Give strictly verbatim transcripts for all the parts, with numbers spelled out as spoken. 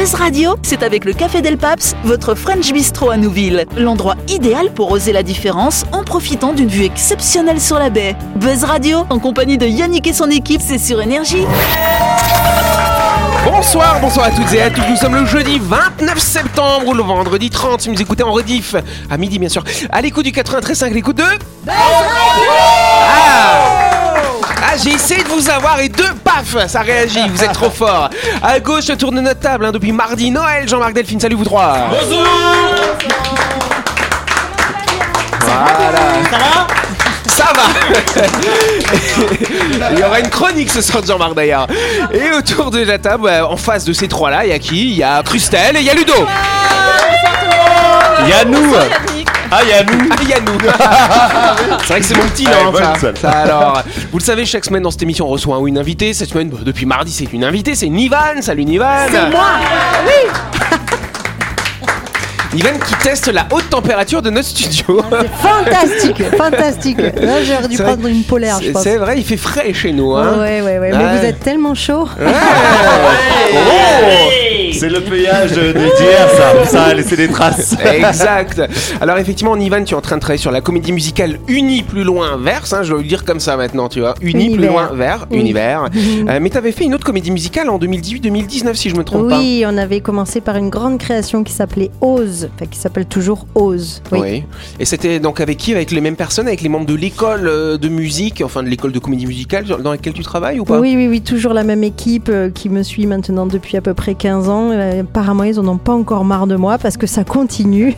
Buzz Radio, c'est avec le Café Del Paps, votre French Bistro à Nouville. L'endroit idéal pour oser la différence en profitant d'une vue exceptionnelle sur la baie. Buzz Radio, en compagnie de Yannick et son équipe, c'est sur Énergie. Bonsoir, bonsoir à toutes et à tous. Nous sommes le jeudi vingt-neuf septembre ou le vendredi trente, si vous nous écoutez en rediff, à midi bien sûr. À l'écoute du quatre-vingt-treize virgule cinq, l'écoute de... Buzz Radio. Ah, j'ai essayé de vous avoir et deux, paf, ça réagit, vous êtes trop fort. À gauche, je tourne notre table hein, depuis mardi, Noël, Jean-Marc Delphine, salut vous trois. Bonjour. Voilà. Ça va ? Ça va. Il y aura une chronique ce soir de Jean-Marc d'ailleurs. Et autour de la table, en face de ces trois-là, il y a qui ? Il y a Christelle et il y a Ludo. Il y a nous. Ah, Yannou! Ah, Yannou! C'est vrai que c'est mon petit nom, ouais, ça. Bonne ça. Alors, vous le savez, chaque semaine dans cette émission, on reçoit un ou une invitée. Cette semaine, depuis mardi, c'est une invitée, c'est Ivan. Salut Ivan! C'est moi! Oui! Ivan qui teste la haute température de notre studio. Fantastique, fantastique. Là, j'aurais dû prendre une polaire, je pense. C'est vrai, il fait frais chez nous. Hein. Ouais, ouais, ouais. Mais ouais. Vous êtes tellement chaud. Ouais. Ouais. Oh. C'est le payage d'hier, ça. Ça a laissé des traces. Exact. Alors, effectivement, Ivan, tu es en train de travailler sur la comédie musicale Unis plus loin verse. Hein, je vais le dire comme ça maintenant, tu vois. Unis Univers. Plus loin vers oui. Univers. euh, mais tu avais fait une autre comédie musicale en deux mille dix-huit deux mille dix-neuf, si je me trompe oui, pas. Oui, on avait commencé par une grande création qui s'appelait Ose. Enfin, qui s'appelle toujours Ose. Oui. Oui. Et c'était donc avec qui? Avec les mêmes personnes? Avec les membres de l'école de musique, enfin de l'école de comédie musicale dans laquelle tu travailles ou pas? Oui, oui, oui, toujours la même équipe euh, qui me suit maintenant depuis à peu près quinze ans. Euh, apparemment, ils n'en ont pas encore marre de moi parce que ça continue.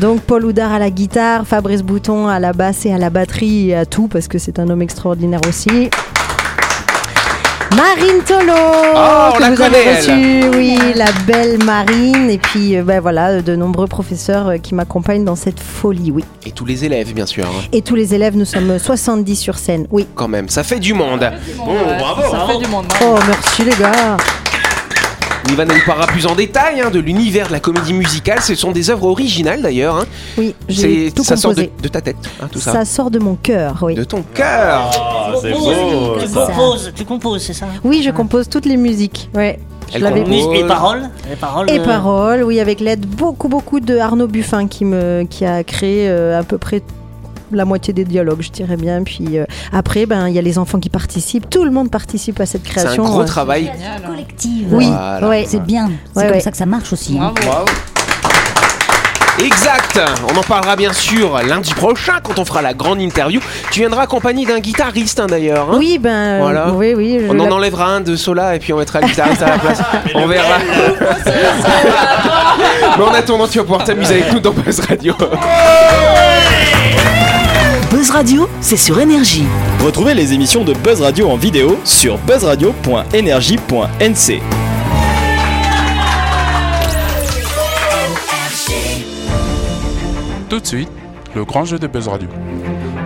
Donc, Paul Houdard à la guitare, Fabrice Bouton à la basse et à la batterie et à tout parce que c'est un homme extraordinaire aussi. Marine Tolo, oh, que vous avez reçue, oui, la belle Marine, et puis ben voilà, de nombreux professeurs qui m'accompagnent dans cette folie, oui. Et tous les élèves, bien sûr. Hein. Et tous les élèves, nous sommes soixante-dix sur scène, oui. Quand même, ça fait du monde. Bon, oh, ouais, bravo. Ça, ça bravo. Fait du monde. Bravo. Oh, merci les gars. Ivan nous parlera plus en détail hein, de l'univers de la comédie musicale. Ce sont des œuvres originales d'ailleurs. Hein. Oui, j'ai c'est, tout ça composé. Sort de, de ta tête, hein, tout ça. Ça sort de mon cœur, oui. De ton cœur. Oh, c'est beau. Tu composes, tu composes, c'est ça? Oui, je compose toutes les musiques. Ouais. Et paroles, et paroles Et euh... paroles, oui, avec l'aide beaucoup, beaucoup de Arnaud Buffin qui me, qui a créé euh, à peu près la moitié des dialogues, je dirais bien. Puis euh, après, ben il y a les enfants qui participent. Tout le monde participe à cette création. C'est un gros euh, travail collectif. Oui, voilà. Ouais. C'est bien. C'est ouais, comme ouais. ça que ça marche aussi. Bravo. Hein. Bravo. Exact. On en parlera bien sûr lundi prochain quand on fera la grande interview. Tu viendras accompagné d'un guitariste hein, d'ailleurs. Hein oui, ben voilà. Oui, oui. On en enlèvera un de Sola et puis on mettra le guitariste à la place. On verra. Mais en attendant, tu vas pouvoir t'amuser avec nous dans Buzz Radio. Buzz Radio, c'est sur Énergie. Retrouvez les émissions de Buzz Radio en vidéo sur buzzradio point énergie point n c. Tout de suite, le grand jeu de Buzz Radio.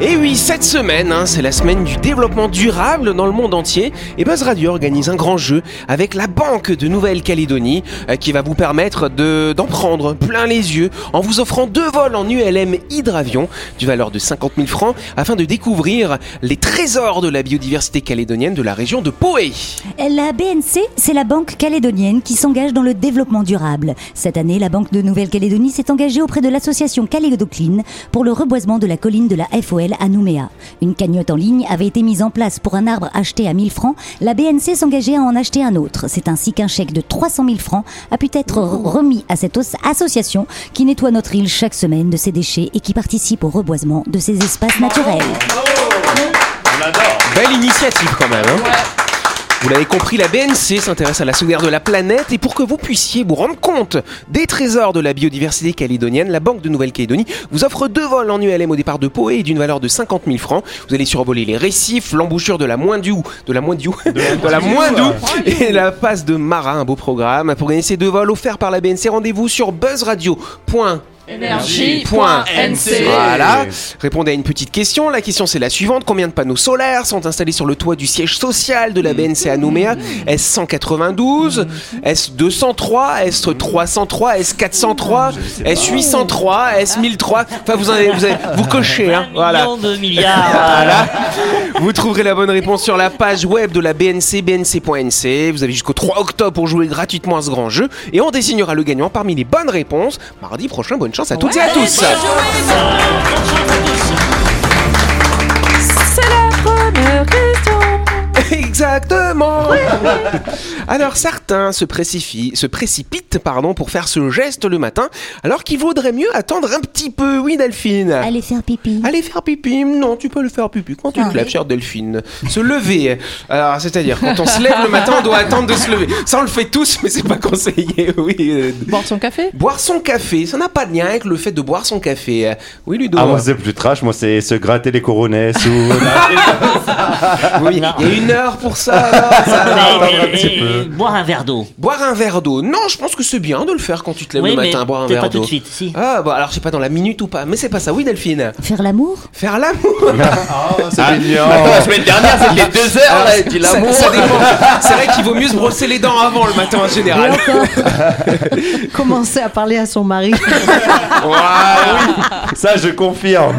Et oui, cette semaine, hein, c'est la semaine du développement durable dans le monde entier. Et Buzz Radio organise un grand jeu avec la Banque de Nouvelle-Calédonie euh, qui va vous permettre de, d'en prendre plein les yeux en vous offrant deux vols en U L M hydravion d'une valeur de cinquante mille francs afin de découvrir les trésors de la biodiversité calédonienne de la région de Poé. La B N C, c'est la Banque calédonienne qui s'engage dans le développement durable. Cette année, la Banque de Nouvelle-Calédonie s'est engagée auprès de l'association Calédocline pour le reboisement de la colline de la F O L à Nouméa. Une cagnotte en ligne avait été mise en place pour un arbre acheté à mille francs. La B N C s'engageait à en acheter un autre. C'est ainsi qu'un chèque de trois cent mille francs a pu être remis à cette association qui nettoie notre île chaque semaine de ses déchets et qui participe au reboisement de ses espaces naturels. On adore. Belle initiative quand même. Hein ouais. Vous l'avez compris, la B N C s'intéresse à la sauvegarde de la planète et pour que vous puissiez vous rendre compte des trésors de la biodiversité calédonienne, la Banque de Nouvelle-Calédonie vous offre deux vols en U L M au départ de Poé et d'une valeur de cinquante mille francs. Vous allez survoler les récifs, l'embouchure de la Moindou, de la Moindou, de, de la Moindou et la passe de Mara, un beau programme. Pour gagner ces deux vols offerts par la B N C, rendez-vous sur buzzradio point com. énergie point n c. Voilà, répondez à une petite question. La question c'est la suivante: combien de panneaux solaires sont installés sur le toit du siège social de la B N C à Nouméa? Est-ce cent quatre-vingt-douze? Est-ce deux cent trois? Est-ce trois cent trois? Est-ce quatre cent trois? Est-ce huit cent trois? Est-ce mille trois? Enfin vous, en avez, vous, avez, vous cochez hein. Voilà. Voilà. Vous trouverez la bonne réponse sur la page web de la B N C, b n c point n c. Vous avez jusqu'au trois octobre pour jouer gratuitement à ce grand jeu et on désignera le gagnant parmi les bonnes réponses mardi prochain. Bonne chance à toutes ouais, et à tous. C'est la première question. Exactement. Oui, oui. Alors certains se, précipient, se précipitent pardon, pour faire ce geste le matin, alors qu'il vaudrait mieux attendre un petit peu. Oui Delphine. Aller faire pipi. Aller faire pipi. Non, tu peux le faire pipi quand tu te lèves, chère Delphine. Se lever. Alors c'est-à-dire quand on se lève le matin, on doit attendre de se lever. Ça on le fait tous, mais c'est pas conseillé. Oui. Boire son café. Boire son café. Ça n'a pas de lien avec le fait de boire son café. Oui Ludo. Ah moi c'est plus trash. Moi c'est se gratter les coronets ou. Oui. Il y a une heure pour ça. Alors, ça un petit peu. Boire un verre d'eau. Boire un verre d'eau. Non, je pense que c'est bien de le faire quand tu te lèves oui, le matin. Boire un verre d'eau. Pas tout de suite. Si. Ah bah alors je sais pas dans la minute ou pas, mais c'est pas ça. Oui Delphine. Faire l'amour. Faire l'amour. Oh, c'est ah, mignon. Attends, la semaine dernière c'était deux heures. Là, dit l'amour. Ça, ça dépend. C'est vrai qu'il vaut mieux se brosser les dents avant le matin en général. Commencer à parler à son mari. Wow, oui. Ça je confirme.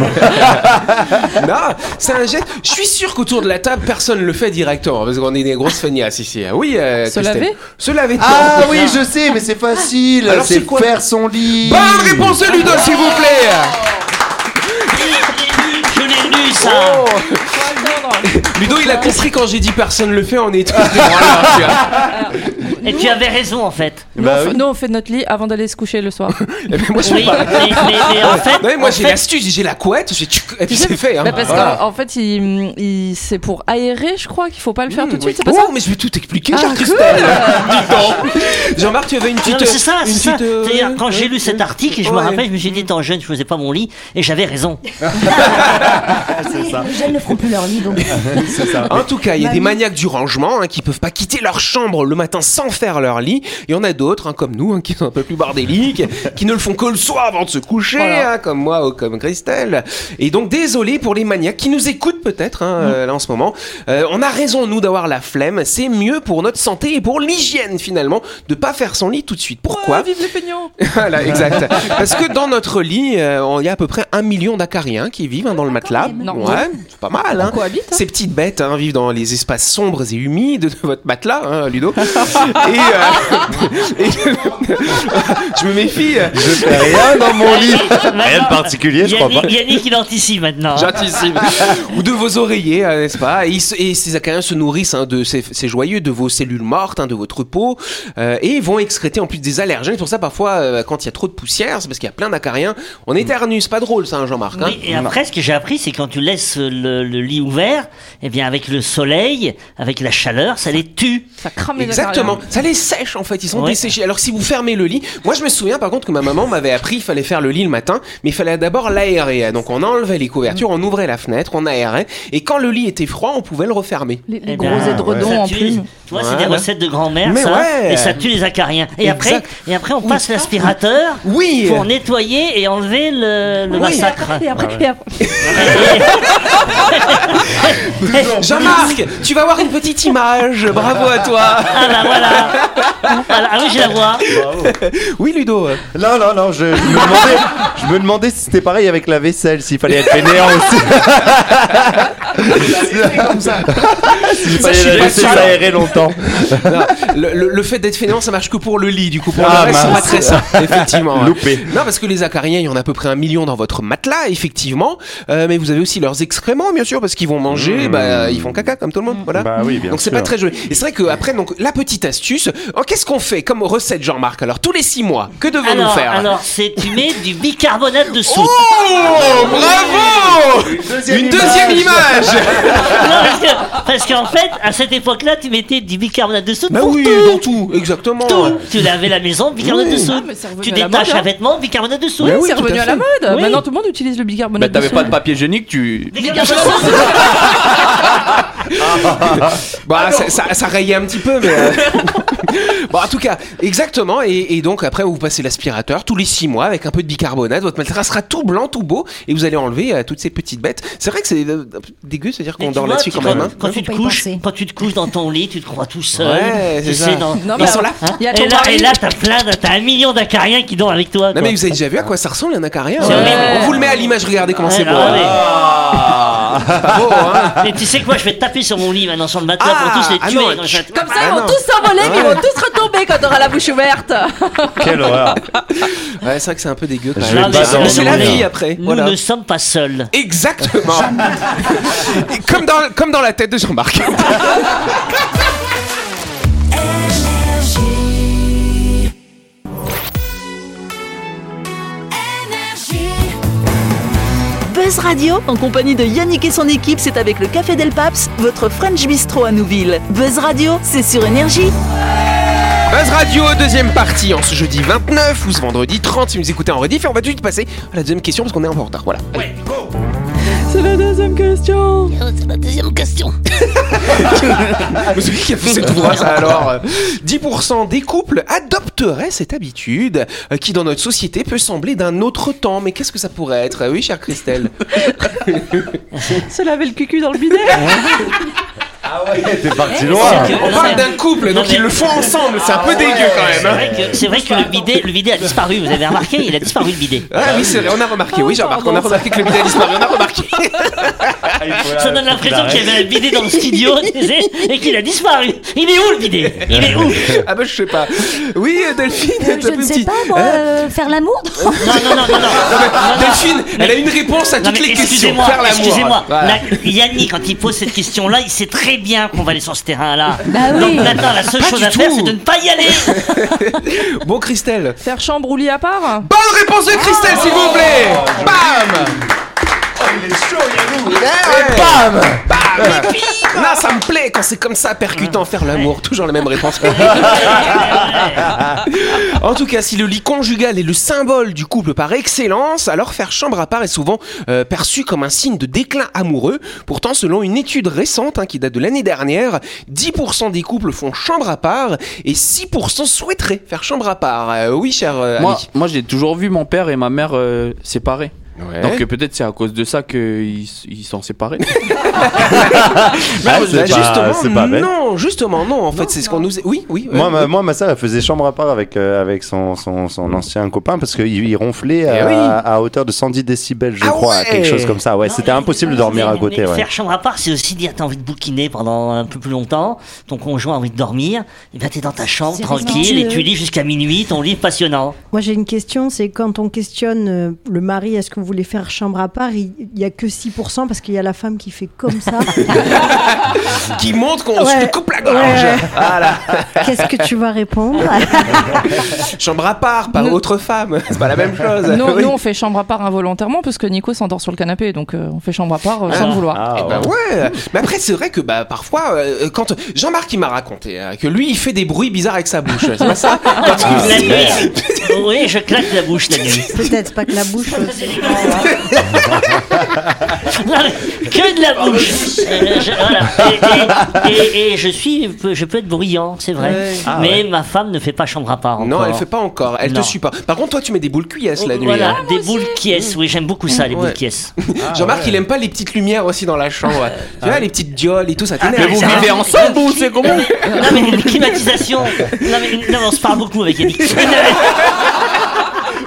Non, c'est un geste. Je suis sûr qu'autour de la table personne le fait directement parce qu'on est des grosses feignasses ici. Oui. Euh, Se laver ? Se laver. Ah oui, je sais, mais c'est facile. Alors, c'est, c'est quoi faire son lit. Bonne réponse, Ludo, s'il vous plaît. Je l'ai lu, ça. Oh. Ludo, il a compris quand j'ai dit personne le fait, on est tous des. Et tu avais raison, en fait. Nous, bah, on, oui. nous, on fait notre lit avant d'aller se coucher le soir. Mais moi, je oui, pas. Mais, mais, mais en fait... Non, moi, en j'ai fait... l'astuce, j'ai la couette, j'ai... et puis c'est fait. Hein. Bah, parce voilà. qu'en en fait, il, il... c'est pour aérer, je crois, qu'il ne faut pas le faire mmh, tout de oui. suite, c'est pas oh, ça. Mais je vais tout expliquer, ah, Jean-Christelle. Cool. Jean-Marc, tu avais une petite... Non, c'est ça, c'est une ça. Petite... C'est-à-dire, quand j'ai lu cet article, et je ouais. me rappelle, je me suis dit, étant jeune, je ne faisais pas mon lit, et j'avais raison. C'est ça. Les jeunes ne feront plus leur lit, donc. C'est ça. En tout cas, il y a des maniaques du rangement qui ne peuvent pas quitter leur chambre le matin sans faire leur lit. Il y en a d'autres, hein, comme nous, hein, qui sont un peu plus bordéliques, qui ne le font que le soir avant de se coucher, voilà. hein, comme moi ou comme Christelle. Et donc, désolé pour les maniaques qui nous écoutent peut-être, hein, mmh. euh, là en ce moment. Euh, on a raison, nous, d'avoir la flemme. C'est mieux pour notre santé et pour l'hygiène, finalement, de ne pas faire son lit tout de suite. Pourquoi ? Ouais, vive les peignons. Voilà, exact. Parce que dans notre lit, il euh, y a à peu près un million d'acariens qui vivent hein, dans le matelas. Non. Ouais, c'est pas mal. Hein. On cohabite, hein. Ces petites bêtes hein, vivent dans les espaces sombres et humides de votre matelas, hein, Ludo. Et, euh, et je me méfie. Je fais rien dans mon lit. Rien de particulier, je crois pas. Yannick, il anticipe maintenant. J'anticipe. Ou de vos oreillers, n'est-ce pas ? Et, et ces acariens se nourrissent, hein, de ces, ces joyeux, de vos cellules mortes, hein, de votre peau, euh, et vont excréter en plus des allergènes. C'est pour ça, parfois, euh, quand il y a trop de poussière, c'est parce qu'il y a plein d'acariens, on éternue. C'est pas drôle, ça, hein, Jean-Marc. Hein. Et après, ce que j'ai appris, c'est quand tu laisses le, le lit ouvert, eh bien, avec le soleil, avec la chaleur, ça les tue. Ça crame les Exactement. acariens. Ça les sèche en fait, ils sont ouais. desséchés. Alors si vous fermez le lit, moi je me souviens par contre que ma maman m'avait appris qu'il fallait faire le lit le matin, mais il fallait d'abord l'aérer. Donc on enlevait les couvertures, on ouvrait la fenêtre, on aérait, et quand le lit était froid, on pouvait le refermer. Les, les gros ben, édredons ouais. en plume. Tu vois, voilà. c'est des recettes de grand-mère, mais ça, ouais. et ça tue les acariens. Et après, et après, on passe oui. l'aspirateur oui. pour nettoyer et enlever le, le oui. massacre. Et après, et après, et après. Jean-Marc, tu vas voir une petite image. Bravo à toi. Ah bah voilà. Ah oui, j'ai la voix. Oui, Ludo. Non, non, non, je, je, me demandais, je me demandais si c'était pareil avec la vaisselle, s'il fallait être fainéant aussi. Comme ça. S'il fallait ça, la laisser s'aérer longtemps. Non, le, le, le fait d'être fainéant, ça marche que pour le lit, du coup. Pour ah, le reste, c'est pas très simple. Effectivement. Loupé. Non, parce que les acariens, il y en a à peu près un million dans votre matelas, effectivement. Euh, mais vous avez aussi leurs excréments, bien sûr, parce qu'ils vont manger, mmh. bah, ils font caca comme tout le monde. Voilà. Bah, oui, bien donc, c'est sûr. Pas très joli. Et c'est vrai qu'après, donc, la petite astuce. Oh, qu'est-ce qu'on fait comme recette, Jean-Marc? Alors, tous les six mois, que devons-nous faire? Alors, c'est tu mets du bicarbonate de soude. Oh, bravo! Une deuxième, Une deuxième image, image. Non, parce, que, parce qu'en fait, à cette époque-là, tu mettais du bicarbonate de soude bah pour oui, tout. dans tout, exactement. Tout. Tu lavais la maison, bicarbonate oui. de soude. Ah, tu détaches un vêtement, bicarbonate de soude. Oui, oui, c'est revenu à, à la mode. Oui. Maintenant, tout le monde utilise le bicarbonate bah, de soude. Mais t'avais pas de papier hygiénique, tu... Bicarbonate de soude. Ah, bah, ça, ça, ça rayait un petit peu, mais. Euh... bon, en tout cas, exactement. Et, et donc, après, vous passez l'aspirateur tous les six mois avec un peu de bicarbonate. Votre matelas sera tout blanc, tout beau. Et vous allez enlever euh, toutes ces petites bêtes. C'est vrai que c'est euh, dégueu, c'est-à-dire qu'on dort là-dessus quand même. Hein. Quand, hein, tu te couches, quand tu te couches dans ton lit, tu te crois tout seul. Ouais, c'est ça. Dans... Non, ils sont là. Hein, y a et, là et là, t'as plein, t'as un million d'acariens qui dorment avec toi. Non, quoi. Mais vous avez déjà vu à quoi ça ressemble, un acarien? On vous le met à l'image, regardez comment c'est beau. C'est pas beau, hein. Et tu sais quoi, je vais te taper sur mon lit maintenant sur le matelas ah, pour tous les tuer. Ah non, je... Comme ça, ah ils vont non. tous s'envoler, ah ouais. mais ils vont tous retomber quand t'auras la bouche ouverte. Quelle horreur. Ouais, c'est vrai que c'est un peu dégueu. Quand même. Non, mais c'est, mais c'est la vie après. Nous voilà. ne sommes pas seuls. Exactement. comme, dans, comme dans la tête de Jean-Marc. Buzz Radio, en compagnie de Yannick et son équipe, c'est avec le Café Del Paps, votre French Bistro à Nouville. Buzz Radio, c'est sur Énergie. Buzz Radio, deuxième partie, en ce jeudi vingt-neuf ou ce vendredi trente, si vous écoutez en rediff, et on va tout de suite passer à la deuxième question, parce qu'on est un peu en retard, voilà. Allez. Ouais, go. C'est la deuxième question. C'est la deuxième question. Vous qui a fait cette phrase alors. dix pour cent des couples adopteraient cette habitude qui, dans notre société, peut sembler d'un autre temps. Mais qu'est-ce que ça pourrait être? Oui, chère Christelle. Se laver le cucu dans le bidet. Ah ouais, t'es parti loin. On parle d'un couple, donc ils le font ensemble. C'est un peu dégueu quand même. C'est vrai que le bidet, le bidet a disparu. Vous avez remarqué, il a disparu le bidet. Ah oui, c'est vrai. On a remarqué. Oui, Jean-Marc, on a remarqué que le bidet a disparu. On a remarqué. Ça donne l'impression qu'il y avait un bidet dans le studio et qu'il a disparu. Il est où le bidet? Il est où? Ah bah je sais pas. Oui, Delphine. Je ne sais pas, moi, faire l'amour. Non, non, non, non. Delphine, elle a une réponse à toutes les questions. Faire l'amour. Excusez-moi. Yannick, quand il pose cette question-là, il sait très bien qu'on va aller sur ce terrain-là. Bah oui. Donc maintenant, la seule pas chose à tout. faire, c'est de ne pas y aller. Bon, Christelle. Faire chambre ou lit à part. Bonne réponse de Christelle, oh, s'il vous plaît. Oh, bam. Oh, il est chaud, Yannou. Et bam. Bam. Non, ça me plaît quand c'est comme ça, percutant, faire l'amour. Toujours la même réponse. En tout cas, si le lit conjugal est le symbole du couple par excellence, alors faire chambre à part est souvent euh, perçu comme un signe de déclin amoureux. Pourtant, selon une étude récente hein, qui date de l'année dernière, dix pour cent des couples font chambre à part et six pour cent souhaiteraient faire chambre à part. Euh, oui, cher euh, moi, ami. Moi, j'ai toujours vu mon père et ma mère euh, séparés. Ouais. Donc peut-être c'est à cause de ça qu'ils ils sont séparés. Ah, c'est bah, pas, justement, c'est pas bête. Non, justement, non. En non, fait, c'est non. ce qu'on nous. Oui, oui. Moi, euh, ma, moi, ma sœur, elle faisait chambre à part avec euh, avec son son, son ancien copain parce qu'il il ronflait à, oui. à, à hauteur de cent dix décibels, je ah crois, ouais. quelque chose comme ça. Ouais, non, c'était mais, impossible de dormir mais, à côté. Mais, ouais. Faire chambre à part, c'est aussi dire t'as envie de bouquiner pendant un peu plus longtemps, ton conjoint a envie de dormir, et bien t'es dans ta chambre c'est tranquille et tu lis jusqu'à minuit ton livre passionnant. Moi, j'ai une question, c'est quand on questionne le mari, est-ce que vous voulez faire chambre à part, il n'y a que six pour cent parce qu'il y a la femme qui fait comme ça. Qui montre qu'on ouais. se coupe la gorge. Ouais. Voilà. Qu'est-ce que tu vas répondre? Chambre à part, par nous... autre femme. C'est pas la même chose. Non, oui. Nous, on fait chambre à part involontairement parce que Nico s'endort sur le canapé. Donc, euh, on fait chambre à part euh, sans ah, vouloir. Ah, ouais. Bah ouais. Mais après, c'est vrai que bah, parfois, euh, quand Jean-Marc, il m'a raconté hein, que lui, il fait des bruits bizarres avec sa bouche. C'est pas ça? Ah, la nuit. Oui, je claque la bouche la nuit. Peut-être pas que la bouche aussi. Que de la bouche. Euh, je, voilà. et, et, et, et je suis, je peux être bruyant, c'est vrai. Ouais. Ah, mais ouais. ma femme ne fait pas chambre à part. Encore. Non, elle fait pas encore. Elle non. te suit pas. Par contre, toi, tu mets des boules cuisses oh, la nuit. Voilà, hein. Des boules cuisses. Oui, j'aime beaucoup ça, les ouais. boules cuisses. Ah, Jean-Marc, ouais. il aime pas les petites lumières aussi dans la chambre. Euh, tu vois, ouais. les petites dioles et tout, ça t'énerve. Ah, mais vous vivez ensemble ou c'est comment? Non, mais une climatisation. Non, mais non, on se parle beaucoup avec Yannick.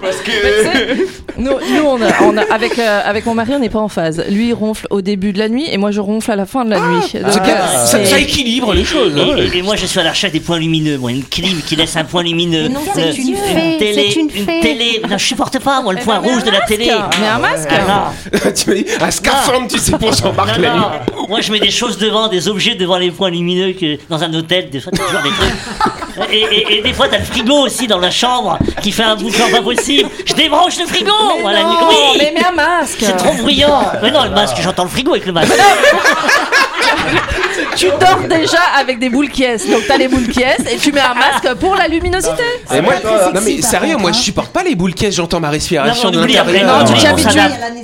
Parce que nous, nous on a, on a, avec, euh, avec mon mari, on n'est pas en phase. Lui, il ronfle au début de la nuit et moi, je ronfle à la fin de la ah, nuit. Donc, c'est euh, ça, ça équilibre les choses. Et, ouais. et, et moi, je suis à la recherche des points lumineux. Moi, une clim qui laisse un point lumineux. Non, c'est, euh, une une fée, télé, c'est une fée. Une télé. Non, je supporte pas, moi, le et point rouge de la télé. Mais un masque. Ah, ah, tu m'as dit un scaphandre, tu sais, pour Jean-Marc la nuit. Moi, je mets des choses devant, des objets devant les points lumineux que dans un hôtel. Des fois, t'as toujours des trucs. Et, et, et des fois, t'as le frigo aussi dans la chambre qui fait un boucan pas possible. Je débranche le frigo. Mais voilà, non, oui. mais mets un masque. C'est trop bruyant. Mais non, le masque, j'entends le frigo avec le masque. tu dors déjà avec des boules qui est. Donc t'as les boules qui est et tu mets un masque pour la luminosité. Ah, et moi, pas pas non mais sérieux, moi je supporte pas les boules qui est. J'entends ma respiration de l'intérieur. Non, tu t'y habitues.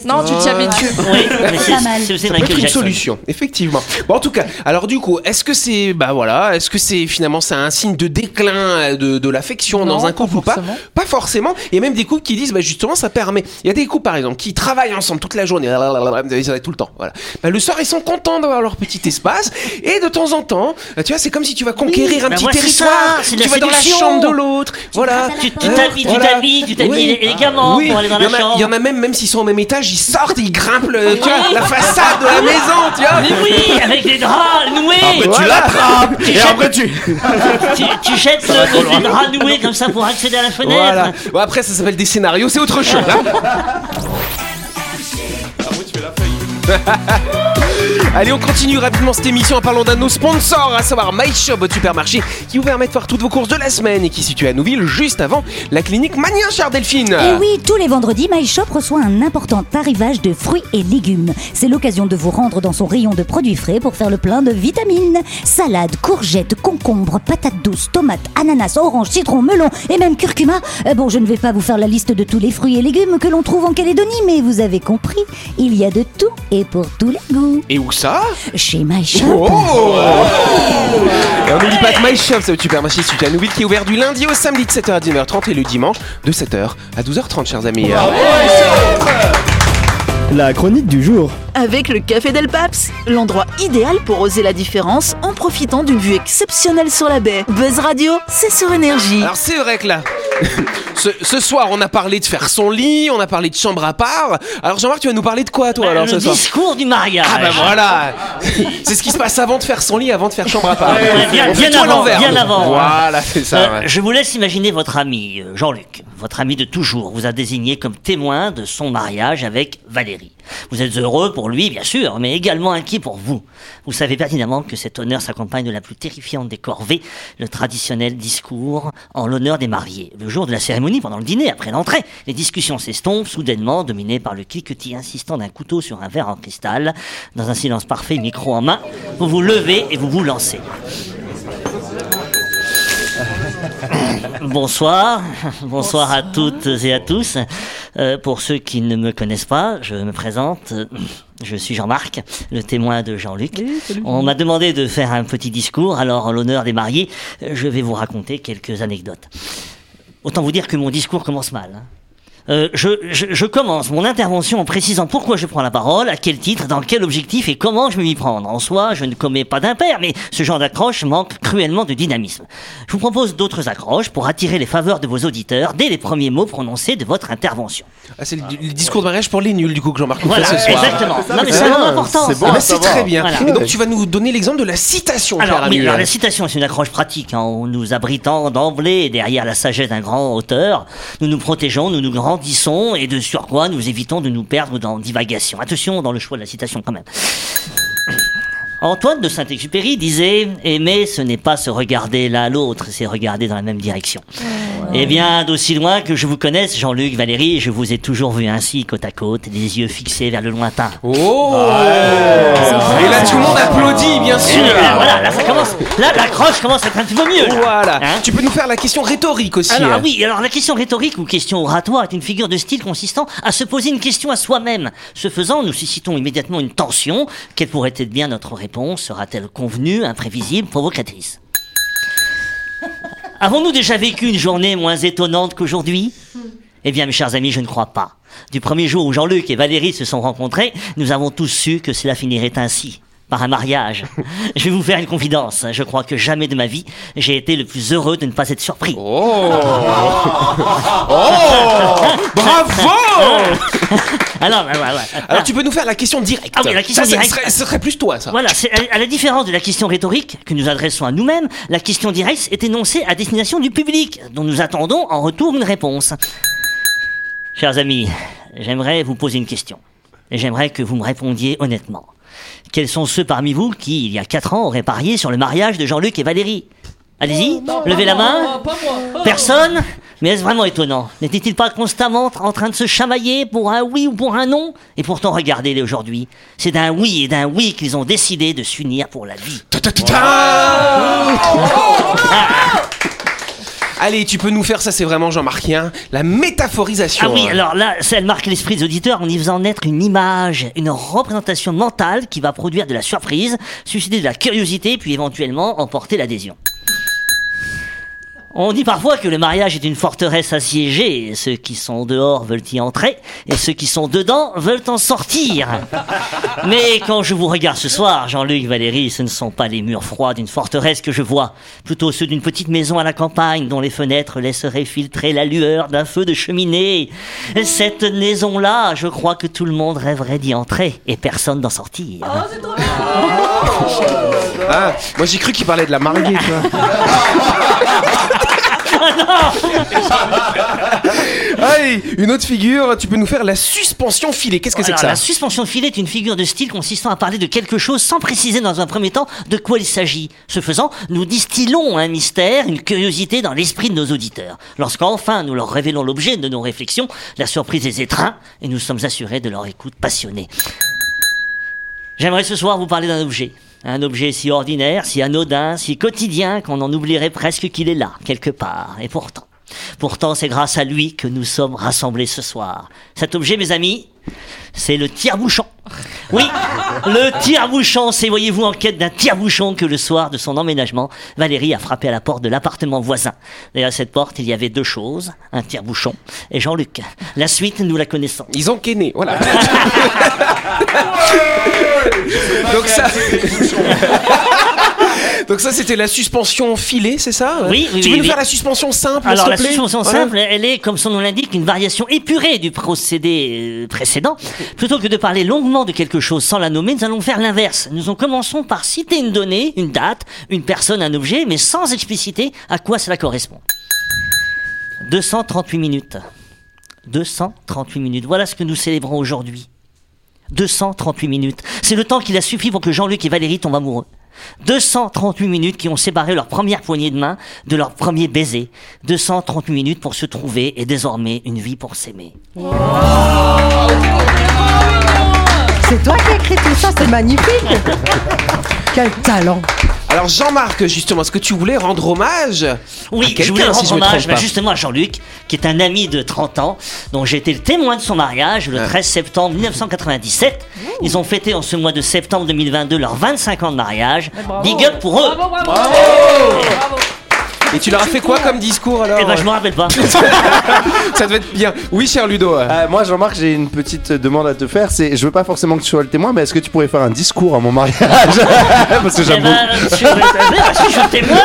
Non, tu t'y habitues. Oui, c'est peut-être une solution, effectivement. Bon, en tout cas, alors du coup, est-ce que c'est, bah voilà, est-ce que c'est finalement c'est un signe de déclin de, de l'affection non, dans un couple ou pas ? Pas forcément. Il y a même des couples qui disent, bah justement, ça permet. Il y a des couples par exemple qui travaillent ensemble toute la journée, tout le temps. Voilà. Bah, le soir, ils sont contents d'avoir leur petit espace et de temps en temps, tu vois, c'est comme si tu vas conquérir oui, un bah petit moi, territoire. C'est ça, c'est tu vas dans la chambre de l'autre. Tu voilà. Tu, tu t'habilles, tu voilà. t'habilles, tu t'habilles oui. élégamment oui. pour aller dans la chambre. Il y en a même, même s'ils sont au même étage, ils sortent, ils grimpent le, tu vois, la façade de la maison, tu vois. Mais oui, avec les draps noués. Ah, bah, tu voilà. l'attrapes tu et jettes, après tu... tu. Tu jettes le, les draps noués comme ça pour accéder à la fenêtre. Voilà. Bon, après, ça s'appelle des scénarios, c'est autre chose. Hein. Allez, on continue rapidement cette émission en parlant d'un de nos sponsors, à savoir MyShop, votre supermarché qui vous permet de faire toutes vos courses de la semaine et qui se situe à Nouville, juste avant la clinique Mania, chère Delphine. Et oui, tous les vendredis, MyShop reçoit un important arrivage de fruits et légumes. C'est l'occasion de vous rendre dans son rayon de produits frais pour faire le plein de vitamines. Salades, courgettes, concombres, patates douces, tomates, ananas, oranges, citron, melon et même curcuma. Euh, bon, je ne vais pas vous faire la liste de tous les fruits et légumes que l'on trouve en Calédonie, mais vous avez compris, il y a de tout et pour tous les goûts. Et où ça ? Chez MyShop. Oh, oh, et on n'oublie pas que MyShop, c'est le supermarché situé à Nouville qui est ouvert du lundi au samedi de sept heures à dix-neuf heures trente et le dimanche de sept heures à douze heures trente, chers amis. Bravo, la chronique du jour. Avec le Café Del Paps, l'endroit idéal pour oser la différence en profitant d'une vue exceptionnelle sur la baie. Buzz Radio, c'est sur Énergie. Alors c'est vrai que là, ce, ce soir on a parlé de faire son lit, on a parlé de chambre à part. Alors Jean-Marc, tu vas nous parler de quoi toi euh, alors ce soir ? Le discours du mariage. Ah bah voilà, c'est ce qui se passe avant de faire son lit, avant de faire chambre à part. Ouais, bien, on fait bien tout avant, à l'envers. Bien avant. Voilà, c'est ça. Euh, ouais. Je vous laisse imaginer votre ami Jean-Luc, votre ami de toujours, vous a désigné comme témoin de son mariage avec Valérie. Vous êtes heureux pour lui, bien sûr, mais également inquiet pour vous. Vous savez pertinemment que cet honneur s'accompagne de la plus terrifiante des corvées, le traditionnel discours en l'honneur des mariés. Le jour de la cérémonie, pendant le dîner, après l'entrée, les discussions s'estompent, soudainement dominées par le cliquetis insistant d'un couteau sur un verre en cristal. Dans un silence parfait, micro en main, vous vous levez et vous vous lancez. Bonsoir, bonsoir à toutes et à tous. Euh, pour ceux qui ne me connaissent pas, je me présente. Je suis Jean-Marc, le témoin de Jean-Luc. Oui, on m'a demandé de faire un petit discours, alors en l'honneur des mariés, je vais vous raconter quelques anecdotes. Autant vous dire que mon discours commence mal. Euh, je, je, je commence mon intervention en précisant pourquoi je prends la parole, à quel titre, dans quel objectif et comment je vais m'y prendre. En soi, je ne commets pas d'impair, mais ce genre d'accroche manque cruellement de dynamisme. Je vous propose d'autres accroches pour attirer les faveurs de vos auditeurs dès les premiers mots prononcés de votre intervention. Ah, c'est le, le discours de mariage pour les nuls, du coup, que Jean-Marc nous voilà, fait ce soir. Exactement. Non, mais c'est vraiment important. C'est, bon, ah, bah, c'est très bien. Voilà. Et donc, tu vas nous donner l'exemple de la citation. Alors, oui, alors la citation, c'est une accroche pratique. Hein, en nous abritant d'emblée derrière la sagesse d'un grand auteur, nous nous protégeons, nous nous grandissons. Et de surcroît, nous évitons de nous perdre dans divagation. Attention dans le choix de la citation quand même. Antoine de Saint-Exupéry disait « Aimer, ce n'est pas se regarder l'un à l'autre, c'est regarder dans la même direction. Wow. » Eh bien, d'aussi loin que je vous connaisse, Jean-Luc, Valérie, je vous ai toujours vu ainsi, côte à côte, les yeux fixés vers le lointain. Oh, oh. Et là, tout le monde applaudit, bien sûr. Et là, voilà, là, ça commence. Là, l'accroche commence à être un petit peu mieux. Là. Voilà. Hein, tu peux nous faire la question rhétorique aussi. Alors, hein. Oui, alors la question rhétorique ou question oratoire est une figure de style consistant à se poser une question à soi-même. Ce faisant, nous suscitons immédiatement une tension. Quelle pourrait être bien notre réponse ? Réponse sera-t-elle convenue, imprévisible, provocatrice ? Avons-nous déjà vécu une journée moins étonnante qu'aujourd'hui ? Eh bien, mes chers amis, je ne crois pas. Du premier jour où Jean-Luc et Valérie se sont rencontrés, nous avons tous su que cela finirait ainsi, par un mariage. Je vais vous faire une confidence. Je crois que jamais de ma vie, j'ai été le plus heureux de ne pas être surpris. Oh, oh bravo. Alors, bah, bah, bah, Alors, tu peux nous faire la question directe. Ah oui, la question ça, directe. Ça serait, ça serait plus toi, ça. Voilà, c'est, à la différence de la question rhétorique que nous adressons à nous-mêmes, la question directe est énoncée à destination du public, dont nous attendons en retour une réponse. Chers amis, j'aimerais vous poser une question. Et j'aimerais que vous me répondiez honnêtement. Quels sont ceux parmi vous qui, il y a quatre ans, auraient parié sur le mariage de Jean-Luc et Valérie ? Allez-y, non, levez non, la main. Non, pas moi. Personne ? Mais est-ce vraiment étonnant ? N'étaient-ils pas constamment en train de se chamailler pour un oui ou pour un non ? Et pourtant, regardez-les aujourd'hui. C'est d'un oui et d'un oui qu'ils ont décidé de s'unir pour la vie. Allez, tu peux nous faire, ça c'est vraiment Jean-Marquien, la métaphorisation. Ah oui, alors là, ça, elle marque l'esprit des auditeurs en y faisant naître une image, une représentation mentale qui va produire de la surprise, susciter de la curiosité, puis éventuellement emporter l'adhésion. On dit parfois que le mariage est une forteresse assiégée, et ceux qui sont dehors veulent y entrer, et ceux qui sont dedans veulent en sortir. Mais quand je vous regarde ce soir, Jean-Luc, Valérie, ce ne sont pas les murs froids d'une forteresse que je vois, plutôt ceux d'une petite maison à la campagne dont les fenêtres laisseraient filtrer la lueur d'un feu de cheminée. Cette maison-là, je crois que tout le monde rêverait d'y entrer et personne d'en sortir. Oh, c'est trop bien. Ah, moi j'ai cru qu'il parlait de la mariée, quoi. Ah non. Allez, une autre figure, tu peux nous faire la suspension filée. Qu'est-ce que Alors, c'est que ça ? La suspension filée est une figure de style consistant à parler de quelque chose sans préciser dans un premier temps de quoi il s'agit. Ce faisant, nous distillons un mystère, une curiosité dans l'esprit de nos auditeurs. Lorsqu'enfin nous leur révélons l'objet de nos réflexions, la surprise les étreint et nous sommes assurés de leur écoute passionnée. J'aimerais ce soir vous parler d'un objet. Un objet si ordinaire, si anodin, si quotidien qu'on en oublierait presque qu'il est là, quelque part. Et pourtant, pourtant c'est grâce à lui que nous sommes rassemblés ce soir. Cet objet, mes amis, c'est le tire-bouchon. Oui, le tire-bouchon, c'est, voyez-vous, en quête d'un tire-bouchon que le soir de son emménagement, Valérie a frappé à la porte de l'appartement voisin. Derrière cette porte, il y avait deux choses, un tire-bouchon et Jean-Luc. La suite, nous la connaissons. Ils ont quéné, voilà. Donc ça... Donc ça, c'était la suspension filée, c'est ça ? Oui, oui. Tu veux oui, nous oui. faire la suspension simple, Alors, s'il te plaît ? Alors, la suspension simple, ouais. elle est, comme son nom l'indique, une variation épurée du procédé euh, précédent. Plutôt que de parler longuement de quelque chose sans la nommer, nous allons faire l'inverse. Nous en commençons par citer une donnée, une date, une personne, un objet, mais sans expliciter à quoi cela correspond. deux cent trente-huit minutes. deux cent trente-huit minutes. Voilà ce que nous célébrons aujourd'hui. deux cent trente-huit minutes. C'est le temps qu'il a suffi pour que Jean-Luc et Valérie tombent amoureux. deux cent trente-huit minutes qui ont séparé leur première poignée de main de leur premier baiser. deux cent trente-huit minutes pour se trouver et désormais une vie pour s'aimer. Wow. C'est toi qui as écrit tout ça, c'est magnifique. Quel talent. Alors Jean-Marc, justement, est-ce que tu voulais rendre hommage ? Oui, je voulais rendre si hommage bah justement à Jean-Luc, qui est un ami de trente ans, dont j'ai été le témoin de son mariage le treize septembre mille neuf cent quatre-vingt-dix-sept. Ouh. Ils ont fêté en ce mois de septembre deux mille vingt-deux leurs vingt-cinq ans de mariage. Big up pour eux. Bravo, bravo, bravo. Bravo. Et tu leur as fait quoi comme discours alors ? Eh ben je me rappelle pas. Ça devait être bien. Oui, cher Ludo. Euh, moi, Jean-Marc, j'ai une petite demande à te faire. C'est, je veux pas forcément que tu sois le témoin, mais est-ce que tu pourrais faire un discours à mon mariage ? Parce que j'aime eh ben, beaucoup. Sur... Parce que je suis le témoin.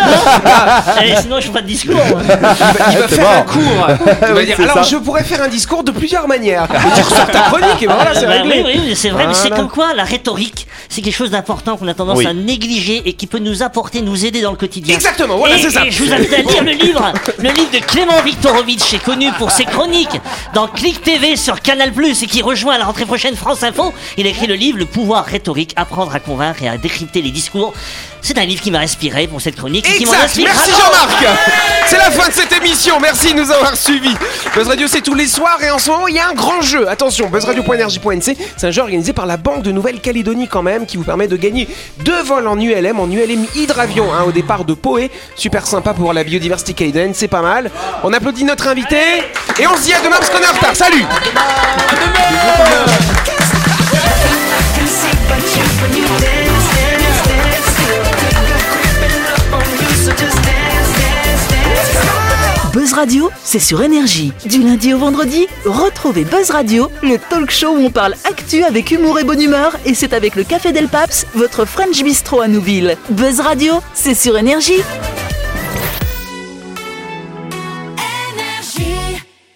Allez, sinon, je fais pas de discours. Il va, il va faire bon. un cours. Il va oui, dire. Alors, ça. je pourrais faire un discours de plusieurs manières. Et tu ressors ta chronique et voilà, c'est ben, réglé. Oui, oui, c'est vrai. Voilà. Mais c'est comme quoi la rhétorique, c'est quelque chose d'important qu'on a tendance oui. à négliger et qui peut nous apporter, nous aider dans le quotidien. Exactement. Voilà, et, c'est ça. Je vous invite à lire le livre, le livre de Clément Viktorovitch, est connu pour ses chroniques dans Clic T V sur Canal Plus et qui rejoint à la rentrée prochaine France Info. Il écrit le livre Le pouvoir rhétorique, apprendre à convaincre et à décrypter les discours. C'est un livre qui m'a inspiré pour cette chronique et exact. qui m'en inspire. Merci Jean-Marc. C'est la fin de cette émission. Merci de nous avoir suivis. Buzz Radio, c'est tous les soirs et en ce moment, il y a un grand jeu. Attention, buzz radio point énergie point n c, c'est un jeu organisé par la Banque de Nouvelle-Calédonie quand même qui vous permet de gagner deux vols en U L M, en U L M hydravion hein, au départ de Poé. Super sympa pour la biodiversité calédonienne, c'est pas mal. On applaudit notre invité et on se dit à demain parce qu'on est en retard. Salut. Buzz Radio, c'est sur Énergie. Du lundi au vendredi, retrouvez Buzz Radio, le talk show où on parle actu avec humour et bonne humeur. Et c'est avec le Café Del Paps, votre French Bistro à Nouville. Buzz Radio, c'est sur Énergie.